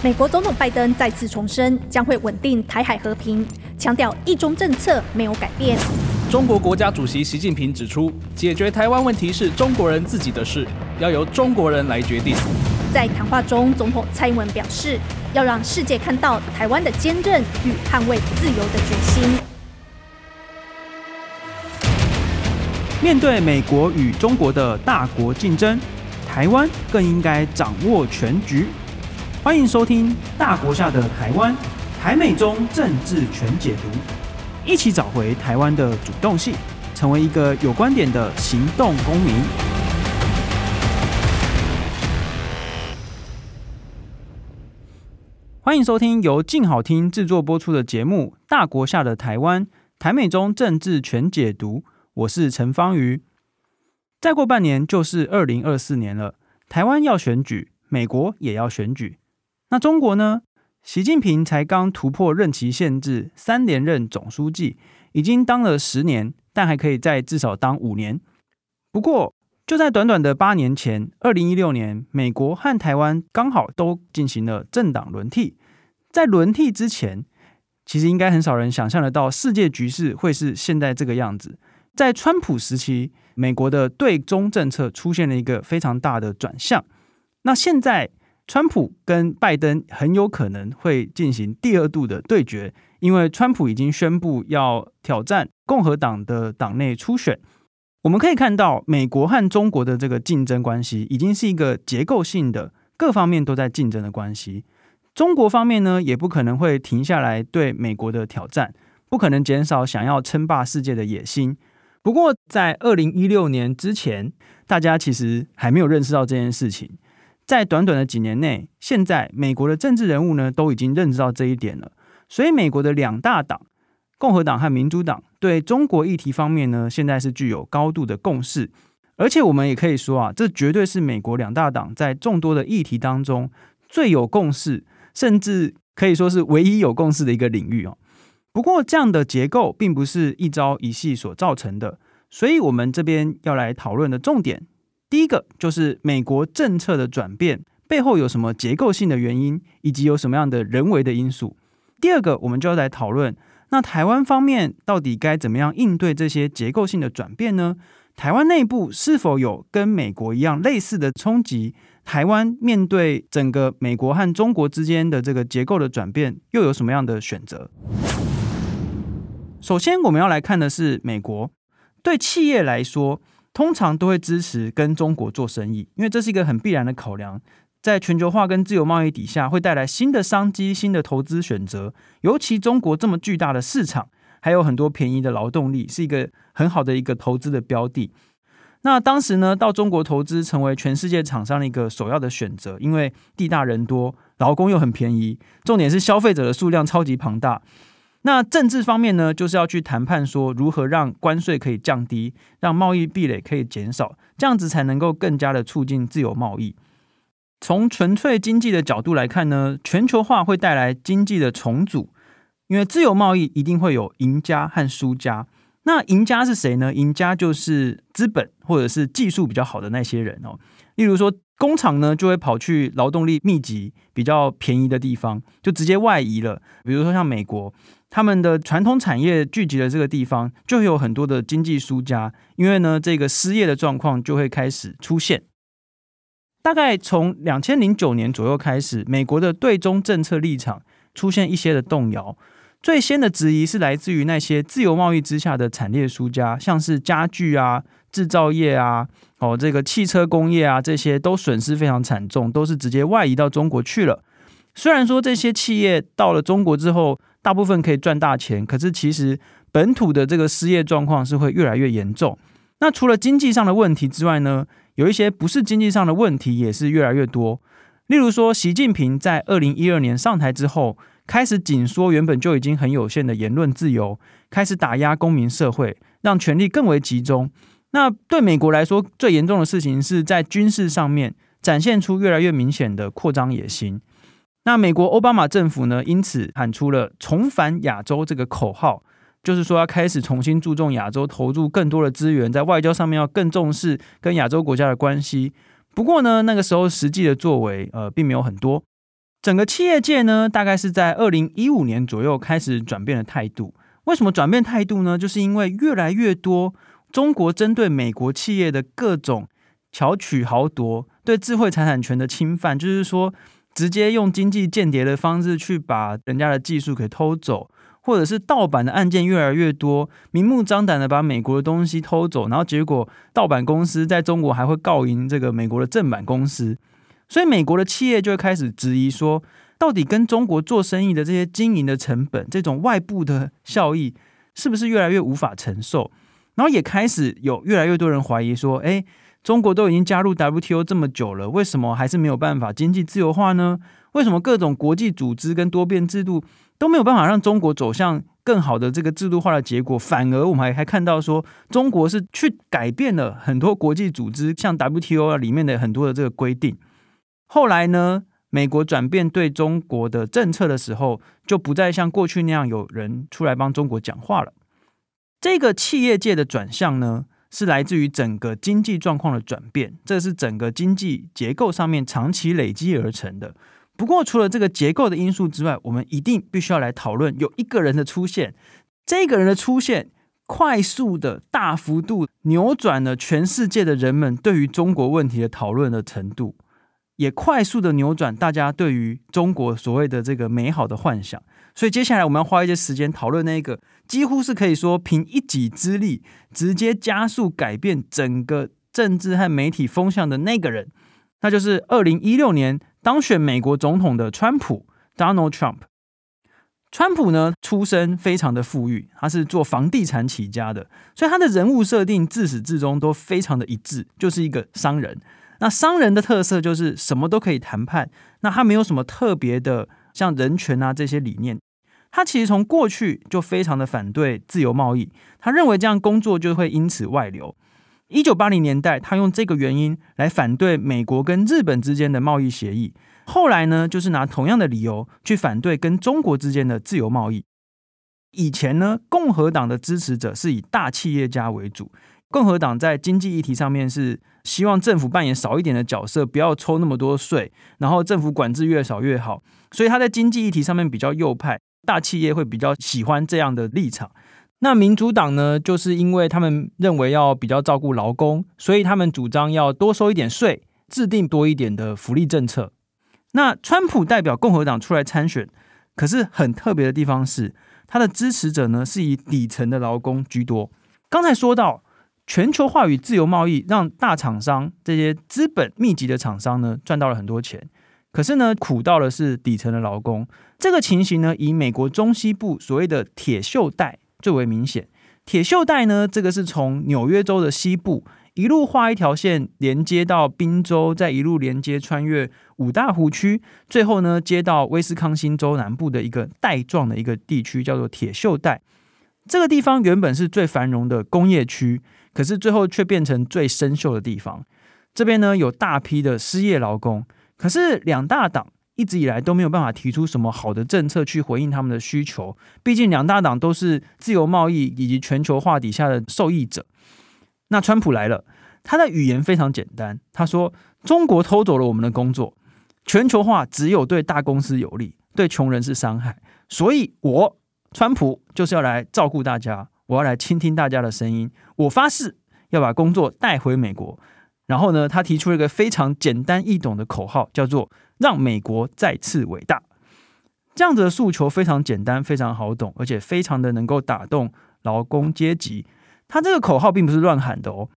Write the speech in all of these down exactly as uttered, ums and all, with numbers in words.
美国总统拜登再次重申将会稳定台海和平，强调一中政策没有改变。中国国家主席习近平指出，解决台湾问题是中国人自己的事，要由中国人来决定。在谈话中，总统蔡英文表示，要让世界看到台湾的坚韧与捍卫自由的决心。面对美国与中国的大国竞争，台湾更应该掌握全局。欢迎收听《大国下的台湾：台美中政治全解读》，一起找回台湾的主动性，成为一个有观点的行动公民。欢迎收听由静好听制作播出的节目《大国下的台湾：台美中政治全解读》，我是陈芳瑜。再过半年就是二零二四年了，台湾要选举，美国也要选举。那中国呢？习近平才刚突破任期限制，三连任总书记，已经当了十年，但还可以再至少当五年。不过，就在短短的八年前，二零一六年，美国和台湾刚好都进行了政党轮替。在轮替之前，其实应该很少人想象得到世界局势会是现在这个样子。在川普时期，美国的对中政策出现了一个非常大的转向。那现在，川普跟拜登很有可能会进行第二度的对决，因为川普已经宣布要挑战共和党的党内初选。我们可以看到，美国和中国的这个竞争关系已经是一个结构性的，各方面都在竞争的关系。中国方面呢，也不可能会停下来对美国的挑战，不可能减少想要称霸世界的野心。不过，在二零一六年之前，大家其实还没有认识到这件事情。在短短的几年内，现在美国的政治人物呢，都已经认识到这一点了。所以，美国的两大党，共和党和民主党对中国议题方面呢，现在是具有高度的共识，而且我们也可以说啊，这绝对是美国两大党在众多的议题当中最有共识，甚至可以说是唯一有共识的一个领域哦。不过这样的结构并不是一朝一夕所造成的，所以我们这边要来讨论的重点，第一个就是美国政策的转变背后有什么结构性的原因，以及有什么样的人为的因素。第二个，我们就要来讨论那台湾方面到底该怎么样应对这些结构性的转变呢？台湾内部是否有跟美国一样类似的冲击？台湾面对整个美国和中国之间的这个结构的转变，又有什么样的选择？首先，我们要来看的是美国。对企业来说，通常都会支持跟中国做生意，因为这是一个很必然的考量。在全球化跟自由贸易底下，会带来新的商机、新的投资选择。尤其中国这么巨大的市场，还有很多便宜的劳动力，是一个很好的一个投资的标的。那当时呢，到中国投资成为全世界厂商的一个首要的选择，因为地大人多，劳工又很便宜，重点是消费者的数量超级庞大。那政治方面呢，就是要去谈判说如何让关税可以降低，让贸易壁垒可以减少，这样子才能够更加的促进自由贸易。从纯粹经济的角度来看呢，全球化会带来经济的重组，因为自由贸易一定会有赢家和输家。那赢家是谁呢？赢家就是资本或者是技术比较好的那些人哦。例如说，工厂呢就会跑去劳动力密集、比较便宜的地方，就直接外移了。比如说像美国，他们的传统产业聚集的这个地方，就有很多的经济输家，因为呢这个失业的状况就会开始出现。大概从二零零九年左右开始，美国的对中政策立场出现一些的动摇。最先的质疑是来自于那些自由贸易之下的产业输家，像是家具啊、制造业啊、哦这个汽车工业啊，这些都损失非常惨重，都是直接外移到中国去了。虽然说这些企业到了中国之后，大部分可以赚大钱，可是其实本土的这个失业状况是会越来越严重。那除了经济上的问题之外呢？有一些不是经济上的问题也是越来越多，例如说，习近平在二零一二年上台之后，开始紧缩原本就已经很有限的言论自由，开始打压公民社会，让权力更为集中。那对美国来说，最严重的事情是在军事上面展现出越来越明显的扩张野心。那美国奥巴马政府呢，因此喊出了重返亚洲这个口号。就是说要开始重新注重亚洲，投入更多的资源，在外交上面要更重视跟亚洲国家的关系。不过呢，那个时候实际的作为呃并没有很多。整个企业界呢，大概是在二零一五年左右开始转变了态度。为什么转变态度呢？就是因为越来越多中国针对美国企业的各种巧取豪夺，对智慧财产权的侵犯，就是说直接用经济间谍的方式去把人家的技术给偷走，或者是盗版的案件越来越多，明目张胆的把美国的东西偷走，然后结果盗版公司在中国还会告赢这个美国的正版公司。所以美国的企业就会开始质疑说，到底跟中国做生意的这些经营的成本，这种外部的效益是不是越来越无法承受，然后也开始有越来越多人怀疑说，哎，中国都已经加入 W T O 这么久了，为什么还是没有办法经济自由化呢？为什么各种国际组织跟多边制度都没有办法让中国走向更好的这个制度化的结果，反而我们 还, 还看到说中国是去改变了很多国际组织，像 W T O 里面的很多的这个规定。后来呢，美国转变对中国的政策的时候，就不再像过去那样有人出来帮中国讲话了。这个企业界的转向呢，是来自于整个经济状况的转变，这是整个经济结构上面长期累积而成的。不过除了这个结构的因素之外，我们一定必须要来讨论有一个人的出现，这个人的出现快速的大幅度扭转了全世界的人们对于中国问题的讨论的程度，也快速的扭转大家对于中国所谓的这个美好的幻想。所以接下来我们要花一些时间讨论那个几乎是可以说凭一己之力直接加速改变整个政治和媒体风向的那个人，那就是二零一六年当选美国总统的川普 Donald Trump。 川普呢，出身非常的富裕，他是做房地产起家的，所以他的人物设定自始至终都非常的一致，就是一个商人。那商人的特色就是什么都可以谈判，那他没有什么特别的像人权啊这些理念。他其实从过去就非常的反对自由贸易，他认为这样工作就会因此外流。一九八零年代他用这个原因来反对美国跟日本之间的贸易协议，后来呢就是拿同样的理由去反对跟中国之间的自由贸易。以前呢，共和党的支持者是以大企业家为主，共和党在经济议题上面是希望政府扮演少一点的角色，不要抽那么多税，然后政府管制越少越好，所以他在经济议题上面比较右派，大企业会比较喜欢这样的立场。那民主党呢，就是因为他们认为要比较照顾劳工，所以他们主张要多收一点税，制定多一点的福利政策。那川普代表共和党出来参选，可是很特别的地方是，他的支持者呢是以底层的劳工居多。刚才说到全球化与自由贸易让大厂商，这些资本密集的厂商呢赚到了很多钱，可是呢苦到的是底层的劳工。这个情形呢，以美国中西部所谓的铁锈带最为明显。铁锈带呢，这个是从纽约州的西部一路画一条线连接到宾州，再一路连接穿越五大湖区，最后呢接到威斯康辛州南部的一个带状的一个地区，叫做铁锈带。这个地方原本是最繁荣的工业区，可是最后却变成最生锈的地方。这边呢有大批的失业劳工，可是两大党一直以来都没有办法提出什么好的政策去回应他们的需求，毕竟两大党都是自由贸易以及全球化底下的受益者。那川普来了，他的语言非常简单，他说中国偷走了我们的工作，全球化只有对大公司有利，对穷人是伤害，所以我川普就是要来照顾大家，我要来倾听大家的声音，我发誓要把工作带回美国。然后呢，他提出了一个非常简单易懂的口号，叫做让美国再次伟大。这样子的诉求非常简单，非常好懂，而且非常的能够打动劳工阶级。他这个口号并不是乱喊的哦。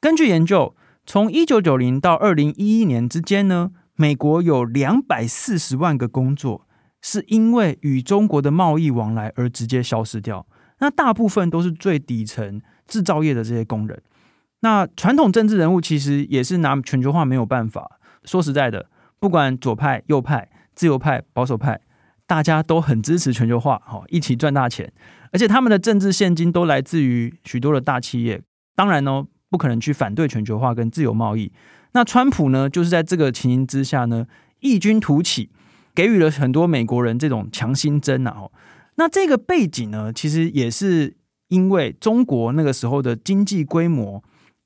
根据研究，从一九九零到二零一一年之间呢，美国有两百四十万个工作是因为与中国的贸易往来而直接消失掉，那大部分都是最底层制造业的这些工人。那传统政治人物其实也是拿全球化没有办法，说实在的，不管左派右派自由派保守派，大家都很支持全球化，一起赚大钱，而且他们的政治现金都来自于许多的大企业，当然哦，不可能去反对全球化跟自由贸易。那川普呢，就是在这个情形之下呢异军突起，给予了很多美国人这种强心针啊。那这个背景呢，其实也是因为中国那个时候的经济规模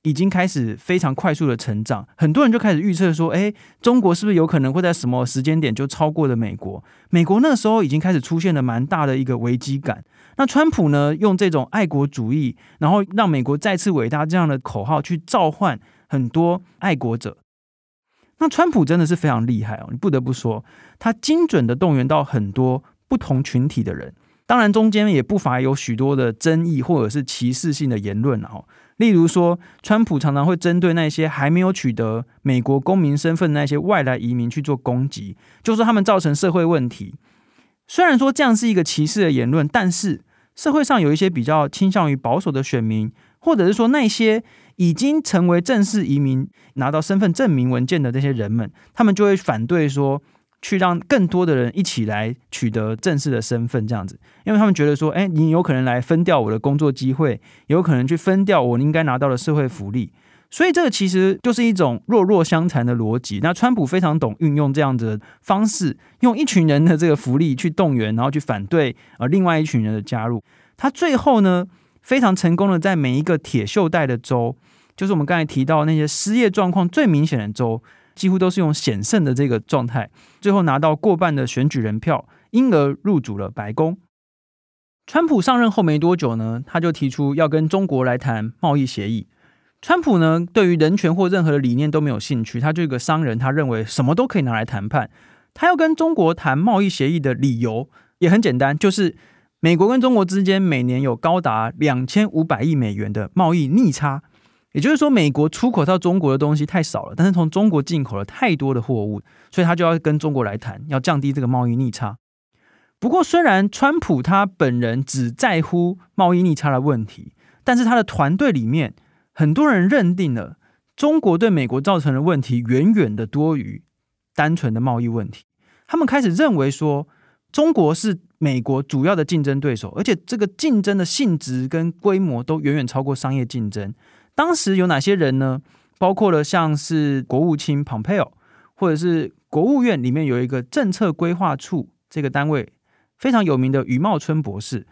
已经开始非常快速的成长，很多人就开始预测说，哎，中国是不是有可能会在什么时间点就超过了美国？美国那时候已经开始出现了蛮大的一个危机感。那川普呢，用这种爱国主义，然后让美国再次伟大这样的口号去召唤很多爱国者。那川普真的是非常厉害哦，你不得不说，他精准的动员到很多不同群体的人。当然中间也不乏有许多的争议或者是歧视性的言论、哦、例如说川普常常会针对那些还没有取得美国公民身份的那些外来移民去做攻击，就说他们造成社会问题。虽然说这样是一个歧视的言论，但是社会上有一些比较倾向于保守的选民，或者是说那些已经成为正式移民拿到身份证明文件的这些人们，他们就会反对说去让更多的人一起来取得正式的身份这样子，因为他们觉得说，哎，你有可能来分掉我的工作机会，有可能去分掉我应该拿到的社会福利，所以这个其实就是一种弱弱相残的逻辑。那川普非常懂运用这样子的方式，用一群人的这个福利去动员，然后去反对呃另外一群人的加入。他最后呢，非常成功的在每一个铁锈带的州，就是我们刚才提到那些失业状况最明显的州，几乎都是用险胜的这个状态，最后拿到过半的选举人票，因而入主了白宫。川普上任后没多久呢，他就提出要跟中国来谈贸易协议。川普呢，对于人权或任何的理念都没有兴趣，他就是一个商人，他认为什么都可以拿来谈判。他要跟中国谈贸易协议的理由也很简单，就是美国跟中国之间每年有高达两千五百亿美元的贸易逆差。也就是说，美国出口到中国的东西太少了，但是从中国进口了太多的货物，所以他就要跟中国来谈，要降低这个贸易逆差。不过，虽然川普他本人只在乎贸易逆差的问题，但是他的团队里面很多人认定了中国对美国造成的问题远远的多于单纯的贸易问题。他们开始认为说，中国是美国主要的竞争对手，而且这个竞争的性质跟规模都远远超过商业竞争。当时有哪些人呢？包括了像是国务卿蓬佩奥，或者是国务院里面有一个政策规划处这个单位非常有名的余茂春博士，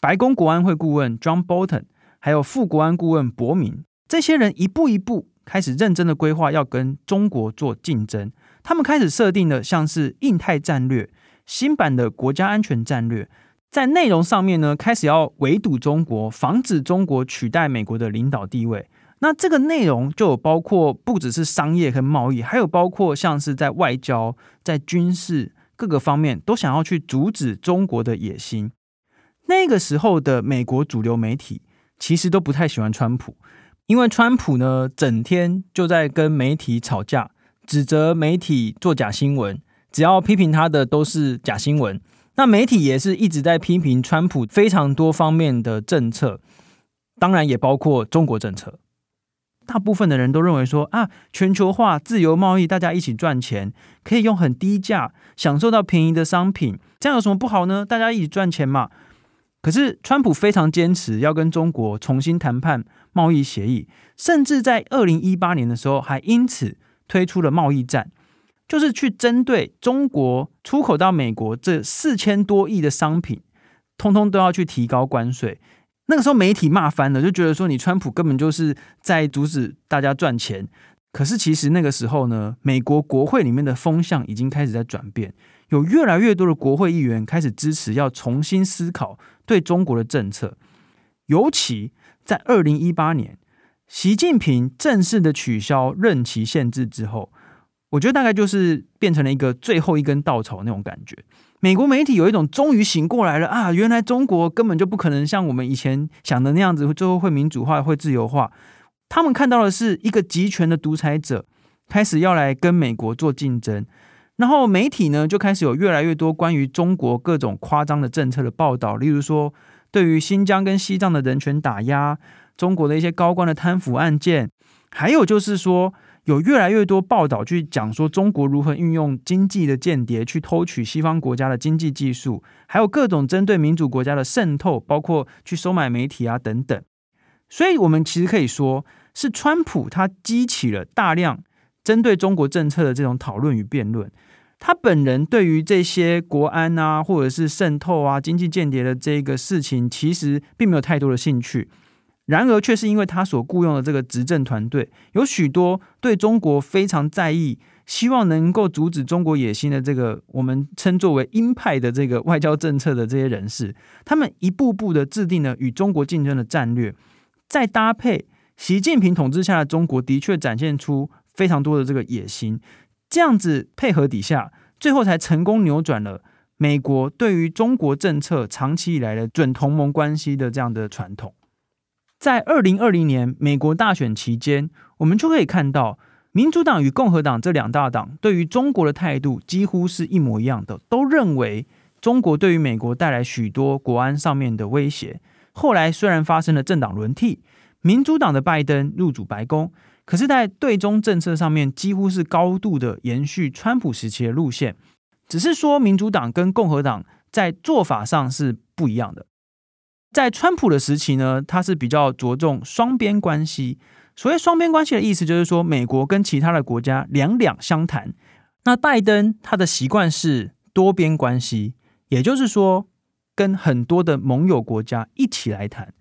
白宫国安会顾问 John Bolton， 还有副国安顾问伯明，这些人一步一步开始认真的规划要跟中国做竞争。他们开始设定了像是印太战略、新版的国家安全战略，在内容上面呢，开始要围堵中国，防止中国取代美国的领导地位。那这个内容就有包括不只是商业和贸易，还有包括像是在外交、在军事各个方面都想要去阻止中国的野心。那个时候的美国主流媒体其实都不太喜欢川普，因为川普呢整天就在跟媒体吵架，指责媒体做假新闻，只要批评他的都是假新闻。那媒体也是一直在批评川普非常多方面的政策，当然也包括中国政策。大部分的人都认为说啊，全球化、自由贸易，大家一起赚钱，可以用很低价享受到便宜的商品，这样有什么不好呢？大家一起赚钱嘛。可是川普非常坚持要跟中国重新谈判贸易协议，甚至在二零一八年的时候还因此推出了贸易战，就是去针对中国出口到美国这四千多亿的商品，通通都要去提高关税。那个时候媒体骂翻了，就觉得说你川普根本就是在阻止大家赚钱。可是其实那个时候呢，美国国会里面的风向已经开始在转变，有越来越多的国会议员开始支持要重新思考对中国的政策。尤其在二零一八年，习近平正式的取消任期限制之后，我觉得大概就是变成了一个最后一根稻草那种感觉。美国媒体有一种终于醒过来了啊，原来中国根本就不可能像我们以前想的那样子，最后会民主化、会自由化。他们看到的是一个集权的独裁者开始要来跟美国做竞争，然后媒体呢就开始有越来越多关于中国各种夸张的政策的报道，例如说对于新疆跟西藏的人权打压，中国的一些高官的贪腐案件，还有就是说有越来越多报道去讲说中国如何运用经济的间谍去偷取西方国家的经济技术，还有各种针对民主国家的渗透，包括去收买媒体啊等等。所以我们其实可以说是川普他激起了大量针对中国政策的这种讨论与辩论。他本人对于这些国安啊或者是渗透啊、经济间谍的这个事情其实并没有太多的兴趣，然而却是因为他所雇用的这个执政团队有许多对中国非常在意，希望能够阻止中国野心的这个我们称作为鹰派的这个外交政策的这些人士，他们一步步的制定了与中国竞争的战略，再搭配习近平统治下的中国的确展现出非常多的这个野心，这样子配合底下，最后才成功扭转了美国对于中国政策长期以来的准同盟关系的这样的传统。在二零二零年美国大选期间，我们就可以看到民主党与共和党这两大党对于中国的态度几乎是一模一样的，都认为中国对于美国带来许多国安上面的威胁。后来虽然发生了政党轮替，民主党的拜登入主白宫，可是在对中政策上面几乎是高度的延续川普时期的路线，只是说民主党跟共和党在做法上是不一样的。在川普的时期呢，他是比较着重双边关系。所谓双边关系的意思就是说，美国跟其他的国家两两相谈。那拜登他的习惯是多边关系，也就是说跟很多的盟友国家一起来谈，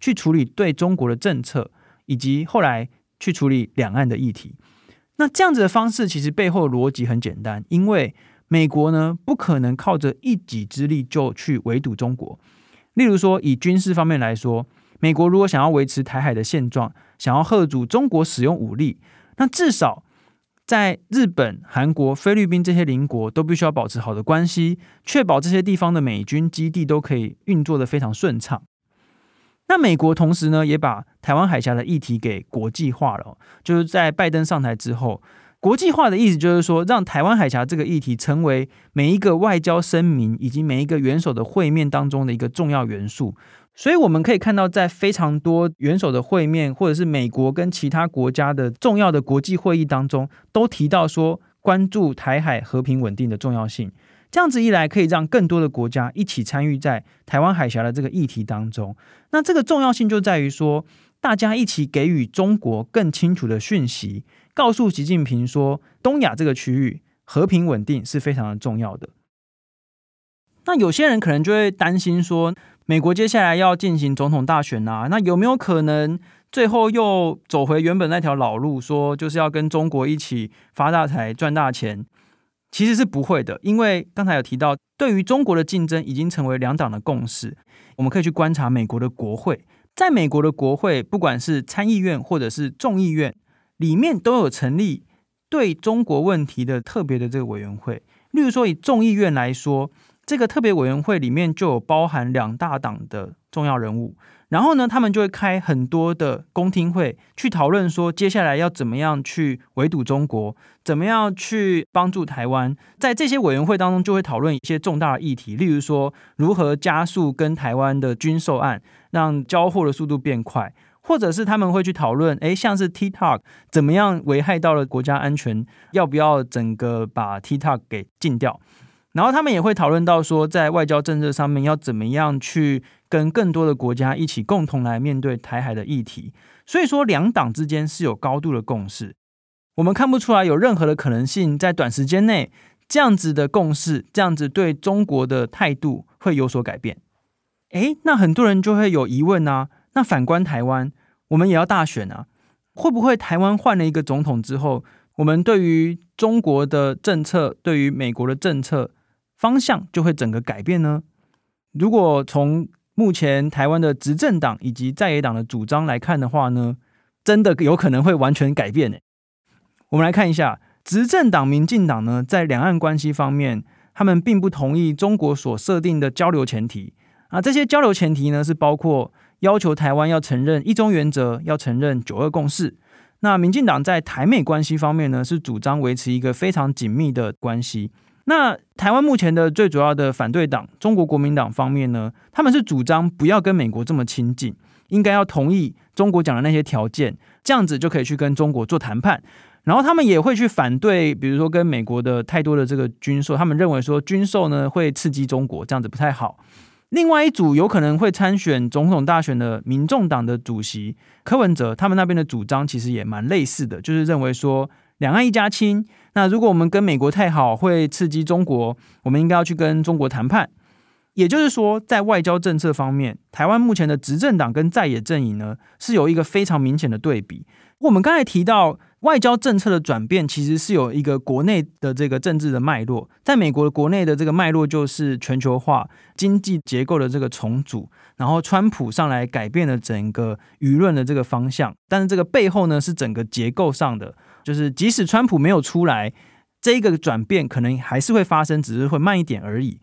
去处理对中国的政策，以及后来去处理两岸的议题。那这样子的方式其实背后的逻辑很简单，因为美国呢不可能靠着一己之力就去围堵中国。例如说以军事方面来说，美国如果想要维持台海的现状，想要遏阻中国使用武力，那至少在日本、韩国、菲律宾这些邻国都必须要保持好的关系，确保这些地方的美军基地都可以运作得非常顺畅。那美国同时呢也把台湾海峡的议题给国际化了，就是在拜登上台之后，国际化的意思就是说，让台湾海峡这个议题成为每一个外交声明以及每一个元首的会面当中的一个重要元素。所以我们可以看到，在非常多元首的会面或者是美国跟其他国家的重要的国际会议当中，都提到说关注台海和平稳定的重要性。这样子一来，可以让更多的国家一起参与在台湾海峡的这个议题当中。那这个重要性就在于说，大家一起给予中国更清楚的讯息，告诉习近平说东亚这个区域和平稳定是非常的重要的。那有些人可能就会担心说，美国接下来要进行总统大选啊，那有没有可能最后又走回原本那条老路，说就是要跟中国一起发大财赚大钱？其实是不会的，因为刚才有提到，对于中国的竞争已经成为两党的共识。我们可以去观察美国的国会，在美国的国会，不管是参议院或者是众议院，里面都有成立对中国问题的特别的这个委员会。例如说以众议院来说，这个特别委员会里面就有包含两大党的重要人物，然后呢他们就会开很多的公听会，去讨论说接下来要怎么样去围堵中国，怎么样去帮助台湾。在这些委员会当中就会讨论一些重大的议题，例如说如何加速跟台湾的军售案，让交货的速度变快，或者是他们会去讨论，诶，像是 TikTok 怎么样危害到了国家安全，要不要整个把 TikTok 给禁掉。然后他们也会讨论到说，在外交政策上面要怎么样去跟更多的国家一起共同来面对台海的议题。所以说两党之间是有高度的共识，我们看不出来有任何的可能性在短时间内这样子的共识，这样子对中国的态度会有所改变。哎，那很多人就会有疑问啊，那反观台湾，我们也要大选啊，会不会台湾换了一个总统之后，我们对于中国的政策，对于美国的政策方向就会整个改变呢？如果从目前台湾的执政党以及在野党的主张来看的话呢，真的有可能会完全改变。我们来看一下，执政党民进党呢，在两岸关系方面，他们并不同意中国所设定的交流前提啊，这些交流前提呢是包括要求台湾要承认一中原则，要承认九二共识。那民进党在台美关系方面呢，是主张维持一个非常紧密的关系。那台湾目前的最主要的反对党中国国民党方面呢，他们是主张不要跟美国这么亲近，应该要同意中国讲的那些条件，这样子就可以去跟中国做谈判。然后他们也会去反对，比如说跟美国的太多的这个军售，他们认为说军售呢会刺激中国，这样子不太好。另外一组有可能会参选总统大选的民众党的主席柯文哲，他们那边的主张其实也蛮类似的，就是认为说两岸一家亲，那如果我们跟美国太好会刺激中国，我们应该要去跟中国谈判。也就是说，在外交政策方面，台湾目前的执政党跟在野阵营呢，是有一个非常明显的对比。我们刚才提到外交政策的转变，其实是有一个国内的这个政治的脉络。在美国的国内的这个脉络就是全球化、经济结构的这个重组，然后川普上来改变了整个舆论的这个方向。但是这个背后呢，是整个结构上的，就是即使川普没有出来，这个转变可能还是会发生，只是会慢一点而已。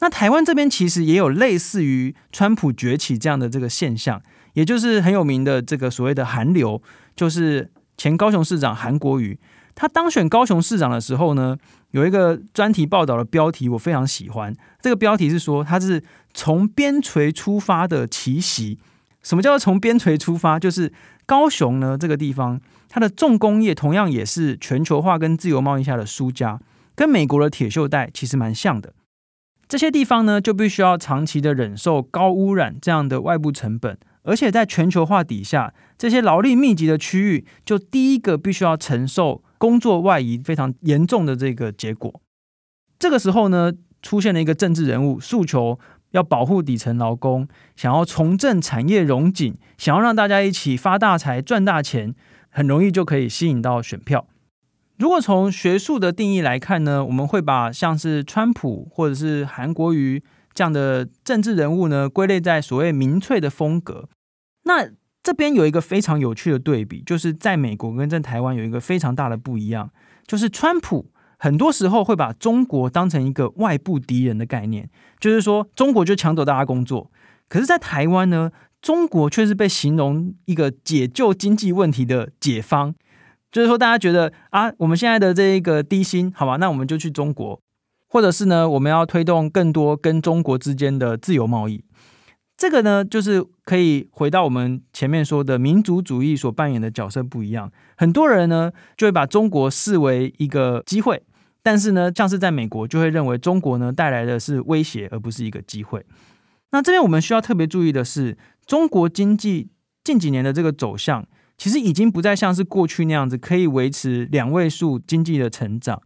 那台湾这边其实也有类似于川普崛起这样的这个现象，也就是很有名的这个所谓的韩流，就是前高雄市长韩国瑜，他当选高雄市长的时候呢，有一个专题报道的标题我非常喜欢，这个标题是说他是从边陲出发的奇袭。什么叫做从边陲出发？就是高雄呢这个地方，它的重工业同样也是全球化跟自由贸易下的输家，跟美国的铁锈带其实蛮像的。这些地方呢，就必须要长期的忍受高污染这样的外部成本，而且在全球化底下，这些劳力密集的区域就第一个必须要承受工作外移非常严重的这个结果。这个时候呢，出现了一个政治人物，诉求要保护底层劳工，想要重振产业荣景，想要让大家一起发大财赚大钱，很容易就可以吸引到选票。如果从学术的定义来看呢，我们会把像是川普或者是韩国瑜这样的政治人物呢，归类在所谓民粹的风格。那这边有一个非常有趣的对比，就是在美国跟在台湾有一个非常大的不一样，就是川普很多时候会把中国当成一个外部敌人的概念，就是说中国就抢走大家工作。可是在台湾呢，中国却是被形容一个解救经济问题的解方，就是说大家觉得啊，我们现在的这个低薪好吧，那我们就去中国，或者是呢我们要推动更多跟中国之间的自由贸易。这个呢就是可以回到我们前面说的民族主义所扮演的角色不一样，很多人呢就会把中国视为一个机会，但是呢像是在美国就会认为中国呢带来的是威胁而不是一个机会。那这边我们需要特别注意的是，中国经济近几年的这个走向其实已经不再像是过去那样子可以维持两位数经济的成长，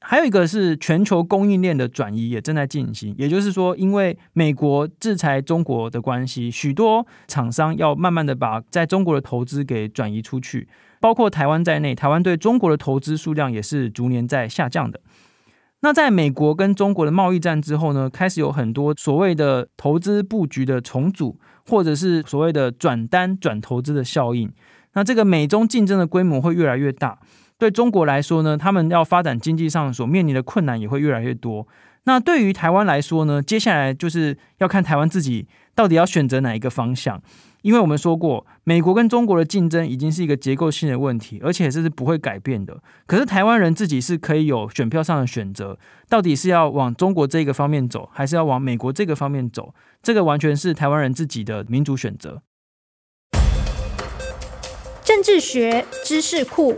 还有一个是全球供应链的转移也正在进行，也就是说因为美国制裁中国的关系，许多厂商要慢慢的把在中国的投资给转移出去，包括台湾在内，台湾对中国的投资数量也是逐年在下降的。那在美国跟中国的贸易战之后呢，开始有很多所谓的投资布局的重组，或者是所谓的转单转投资的效应。那这个美中竞争的规模会越来越大，对中国来说呢，他们要发展经济上所面临的困难也会越来越多。那对于台湾来说呢，接下来就是要看台湾自己到底要选择哪一个方向，因为我们说过，美国跟中国的竞争已经是一个结构性的问题，而且这是不会改变的。可是台湾人自己是可以有选票上的选择，到底是要往中国这个方面走，还是要往美国这个方面走，这个完全是台湾人自己的民主选择。政治学知识库，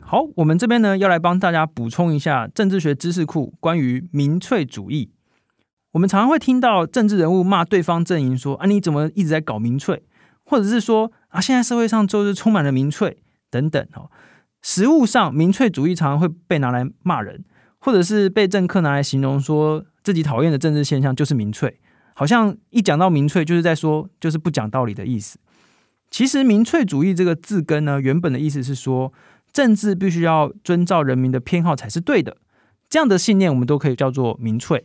好，我们这边呢要来帮大家补充一下政治学知识库关于民粹主义。我们常常会听到政治人物骂对方阵营说啊，你怎么一直在搞民粹，或者是说啊，现在社会上就是充满了民粹等等。实务上，民粹主义常常会被拿来骂人，或者是被政客拿来形容说自己讨厌的政治现象就是民粹，好像一讲到民粹就是在说就是不讲道理的意思。其实民粹主义这个字根呢，原本的意思是说政治必须要遵照人民的偏好才是对的，这样的信念我们都可以叫做民粹。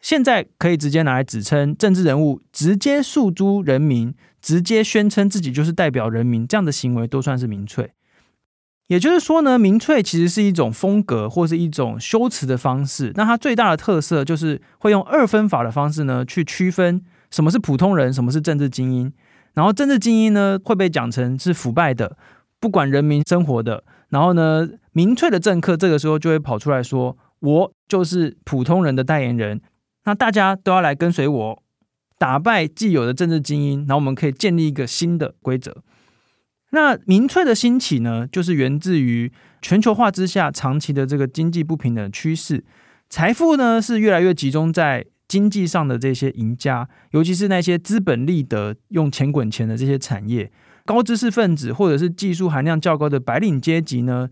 现在可以直接拿来指称政治人物直接诉诸人民，直接宣称自己就是代表人民，这样的行为都算是民粹。也就是说呢，民粹其实是一种风格或是一种修辞的方式，那它最大的特色就是会用二分法的方式呢去区分什么是普通人，什么是政治精英。然后政治精英呢会被讲成是腐败的，不管人民生活的，然后呢民粹的政客这个时候就会跑出来说，我就是普通人的代言人，那大家都要来跟随我，打败既有的政治精英，然后我们可以建立一个新的规则。那民粹的兴起呢，就是源自于全球化之下长期的这个经济不平等趋势，财富呢是越来越集中在经济上的这些赢家，尤其是那些资本利得用钱滚钱的这些产业，高知识分子或者是技术含量较高的白领阶级呢，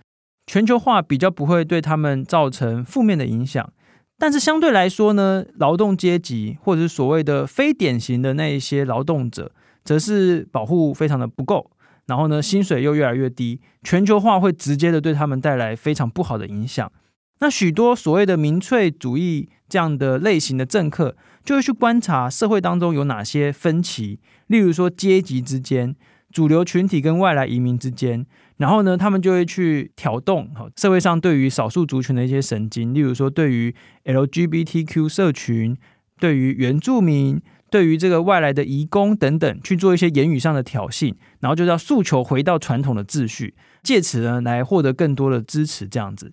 全球化比较不会对他们造成负面的影响，但是相对来说呢，劳动阶级或者是所谓的非典型的那一些劳动者则是保护非常的不够，然后呢薪水又越来越低，全球化会直接的对他们带来非常不好的影响。那许多所谓的民粹主义这样的类型的政客就会去观察社会当中有哪些分歧，例如说阶级之间，主流群体跟外来移民之间，然后呢他们就会去挑动社会上对于少数族群的一些神经，例如说对于 L G B T Q 社群，对于原住民，对于这个外来的移工等等，去做一些言语上的挑衅，然后就是要诉求回到传统的秩序，借此呢来获得更多的支持这样子。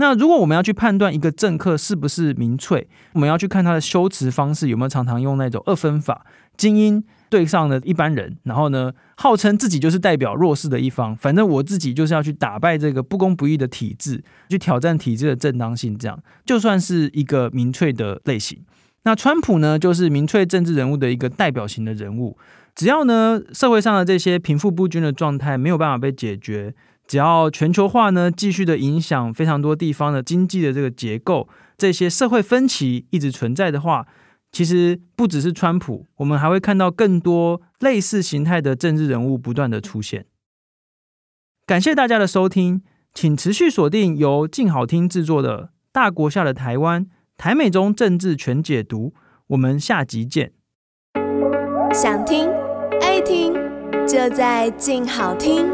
那如果我们要去判断一个政客是不是民粹，我们要去看他的修辞方式有没有常常用那种二分法，精英对上的一般人，然后呢号称自己就是代表弱势的一方，反正我自己就是要去打败这个不公不义的体制，去挑战体制的正当性，这样就算是一个民粹的类型。那川普呢就是民粹政治人物的一个代表型的人物，只要呢社会上的这些贫富不均的状态没有办法被解决，只要全球化呢继续的影响非常多地方的经济的这个结构，这些社会分歧一直存在的话，其实不只是川普，我们还会看到更多类似形态的政治人物不断的出现。感谢大家的收听，请持续锁定由静好听制作的《大国下的台湾：台美中政治全解读》，我们下集见。想听爱听就在静好听。